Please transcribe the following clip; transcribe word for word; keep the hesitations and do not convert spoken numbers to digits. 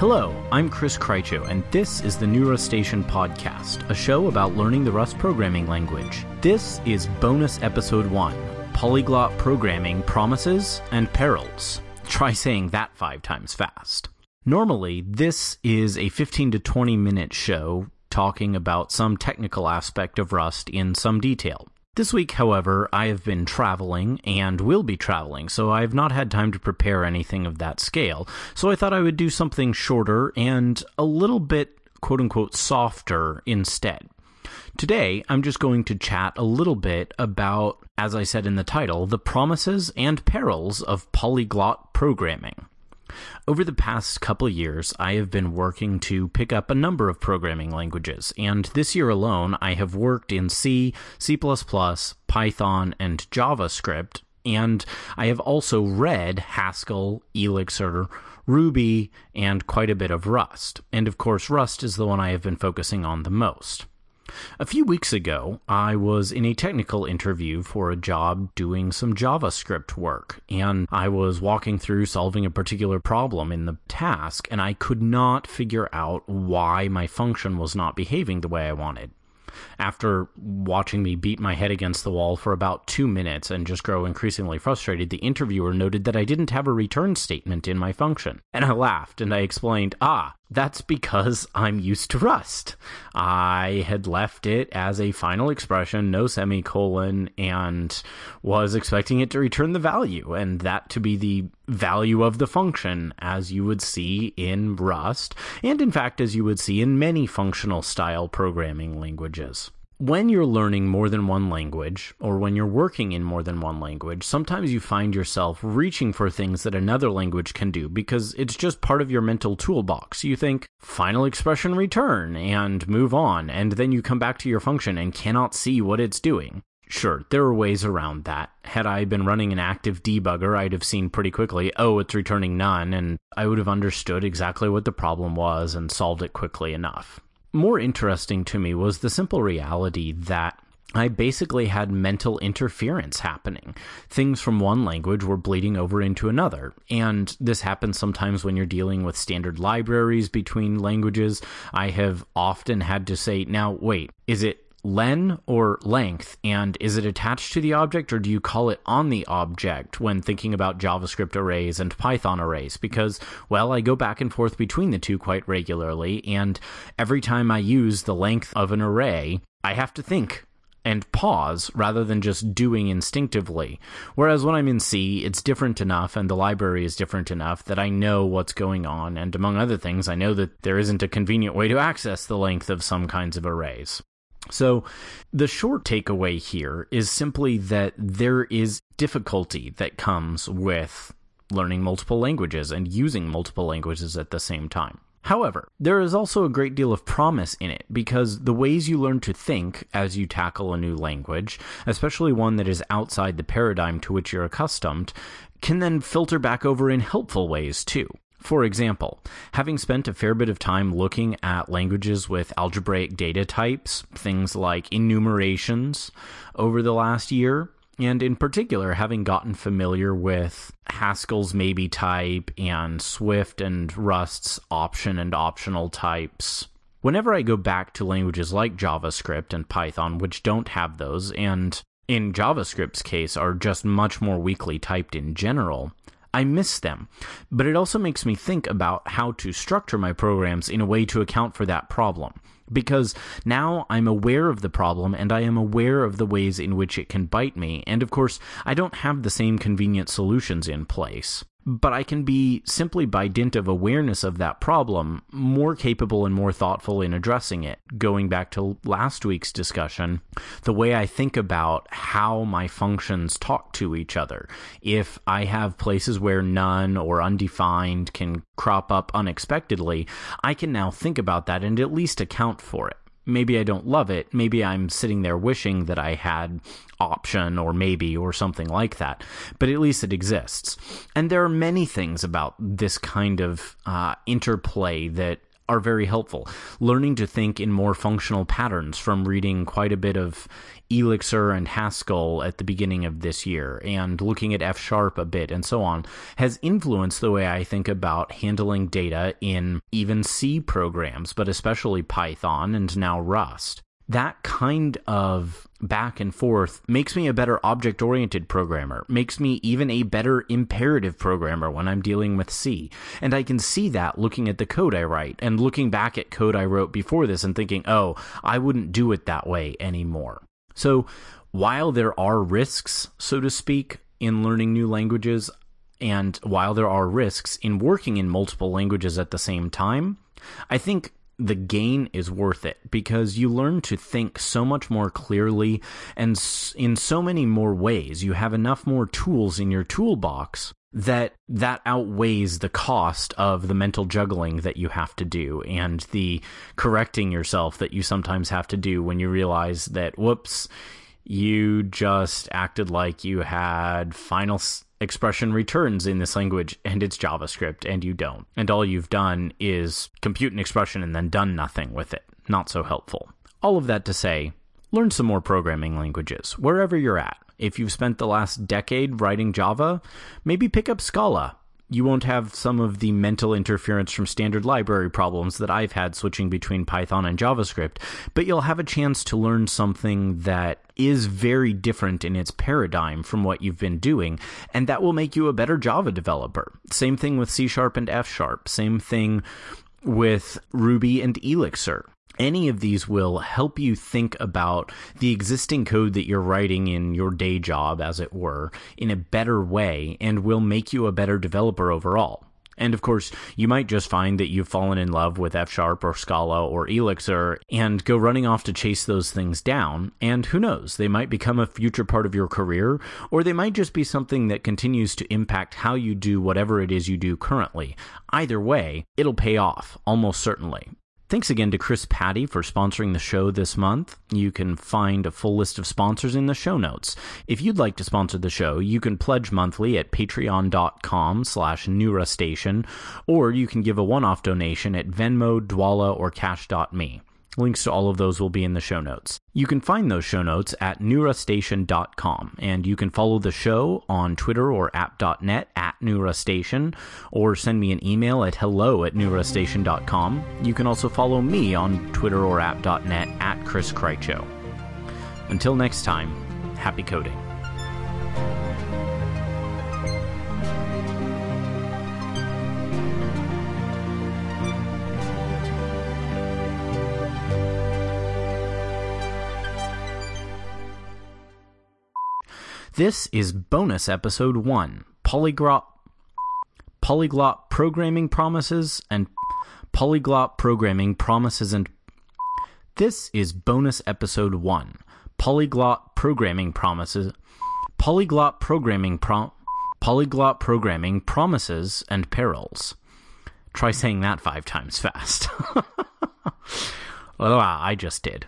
Hello, I'm Chris Krycho, and this is the New Rustacean Podcast, a show about learning the Rust programming language. This is bonus episode one, Polyglot Programming Promises and Perils. Try saying that five times fast. Normally, this is a fifteen to twenty minute show talking about some technical aspect of Rust in some detail. This week, however, I have been traveling and will be traveling, so I have not had time to prepare anything of that scale, so I thought I would do something shorter and a little bit, quote-unquote, softer instead. Today, I'm just going to chat a little bit about, as I said in the title, the promises and perils of polyglot programming. Over the past couple years, I have been working to pick up a number of programming languages, and this year alone, I have worked in C, C plus plus, Python, and JavaScript, and I have also read Haskell, Elixir, Ruby, and quite a bit of Rust. And of course, Rust is the one I have been focusing on the most. A few weeks ago, I was in a technical interview for a job doing some JavaScript work, and I was walking through solving a particular problem in the task, and I could not figure out why my function was not behaving the way I wanted. After watching me beat my head against the wall for about two minutes and just grow increasingly frustrated, the interviewer noted that I didn't have a return statement in my function. And I laughed, and I explained, ah, that's because I'm used to Rust. I had left it as a final expression, no semicolon, and was expecting it to return the value, and that to be the value of the function, as you would see in Rust, and in fact, as you would see in many functional-style programming languages. When you're learning more than one language, or when you're working in more than one language, sometimes you find yourself reaching for things that another language can do because it's just part of your mental toolbox. You think, final expression return, and move on, and then you come back to your function and cannot see what it's doing. Sure, there are ways around that. Had I been running an active debugger, I'd have seen pretty quickly, oh, it's returning none, and I would have understood exactly what the problem was and solved it quickly enough. More interesting to me was the simple reality that I basically had mental interference happening. Things from one language were bleeding over into another, and this happens sometimes when you're dealing with standard libraries between languages. I have often had to say, now, wait, is it len or length, and is it attached to the object, or do you call it on the object when thinking about JavaScript arrays and Python arrays? Because, well, I go back and forth between the two quite regularly, and every time I use the length of an array, I have to think and pause rather than just doing instinctively. Whereas when I'm in C, it's different enough and the library is different enough that I know what's going on, and among other things, I know that there isn't a convenient way to access the length of some kinds of arrays. So the short takeaway here is simply that there is difficulty that comes with learning multiple languages and using multiple languages at the same time. However, there is also a great deal of promise in it, because the ways you learn to think as you tackle a new language, especially one that is outside the paradigm to which you're accustomed, can then filter back over in helpful ways too. For example, having spent a fair bit of time looking at languages with algebraic data types, things like enumerations, over the last year, and in particular having gotten familiar with Haskell's Maybe type and Swift and Rust's Option and Optional types. Whenever I go back to languages like JavaScript and Python, which don't have those, and in JavaScript's case are just much more weakly typed in general, I miss them, but it also makes me think about how to structure my programs in a way to account for that problem, because now I'm aware of the problem and I am aware of the ways in which it can bite me, and of course, I don't have the same convenient solutions in place, but I can be, simply by dint of awareness of that problem, more capable and more thoughtful in addressing it. Going back to last week's discussion, the way I think about how my functions talk to each other. If I have places where none or undefined can crop up unexpectedly, I can now think about that and at least account for it. Maybe I don't love it. Maybe I'm sitting there wishing that I had option or maybe or something like that. But at least it exists. And there are many things about this kind of uh, interplay that are very helpful. Learning to think in more functional patterns from reading quite a bit of Elixir and Haskell at the beginning of this year and looking at F sharp a bit and so on has influenced the way I think about handling data in even C programs, but especially Python and now Rust. That kind of back and forth makes me a better object-oriented programmer, makes me even a better imperative programmer when I'm dealing with C. And I can see that looking at the code I write and looking back at code I wrote before this and thinking, oh, I wouldn't do it that way anymore. So while there are risks, so to speak, in learning new languages, and while there are risks in working in multiple languages at the same time, I think the gain is worth it because you learn to think so much more clearly and in so many more ways. You have enough more tools in your toolbox that that outweighs the cost of the mental juggling that you have to do and the correcting yourself that you sometimes have to do when you realize that, whoops, you just acted like you had final expression returns in this language and it's JavaScript and you don't. And all you've done is compute an expression and then done nothing with it. Not so helpful. All of that to say, learn some more programming languages, wherever you're at. If you've spent the last decade writing Java, maybe pick up Scala. You won't have some of the mental interference from standard library problems that I've had switching between Python and JavaScript, but you'll have a chance to learn something that is very different in its paradigm from what you've been doing, and that will make you a better Java developer. Same thing with C sharp and F sharp, same thing with Ruby and Elixir. Any of these will help you think about the existing code that you're writing in your day job, as it were, in a better way and will make you a better developer overall. And of course, you might just find that you've fallen in love with F sharp or Scala or Elixir and go running off to chase those things down. And who knows, they might become a future part of your career, or they might just be something that continues to impact how you do whatever it is you do currently. Either way, it'll pay off, almost certainly. Thanks again to Chris Patty for sponsoring the show this month. You can find a full list of sponsors in the show notes. If you'd like to sponsor the show, you can pledge monthly at patreon.com slash NeuraStation, or you can give a one-off donation at Venmo, Dwala, or cash dot me. Links to all of those will be in the show notes. You can find those show notes at Neura Station dot com, and you can follow the show on Twitter or app dot net at NeuraStation, or send me an email at hello at NeuraStation dot com. You can also follow me on Twitter or app dot net at Chris Krycho. Until next time, happy coding. This is bonus episode one, Polyglot, Polyglot Programming Promises and Polyglot Programming Promises and This is bonus episode one, Polyglot Programming Promises, Polyglot Programming Pro, Polyglot Programming Promises and Perils. Try saying that five times fast. Well, I just did.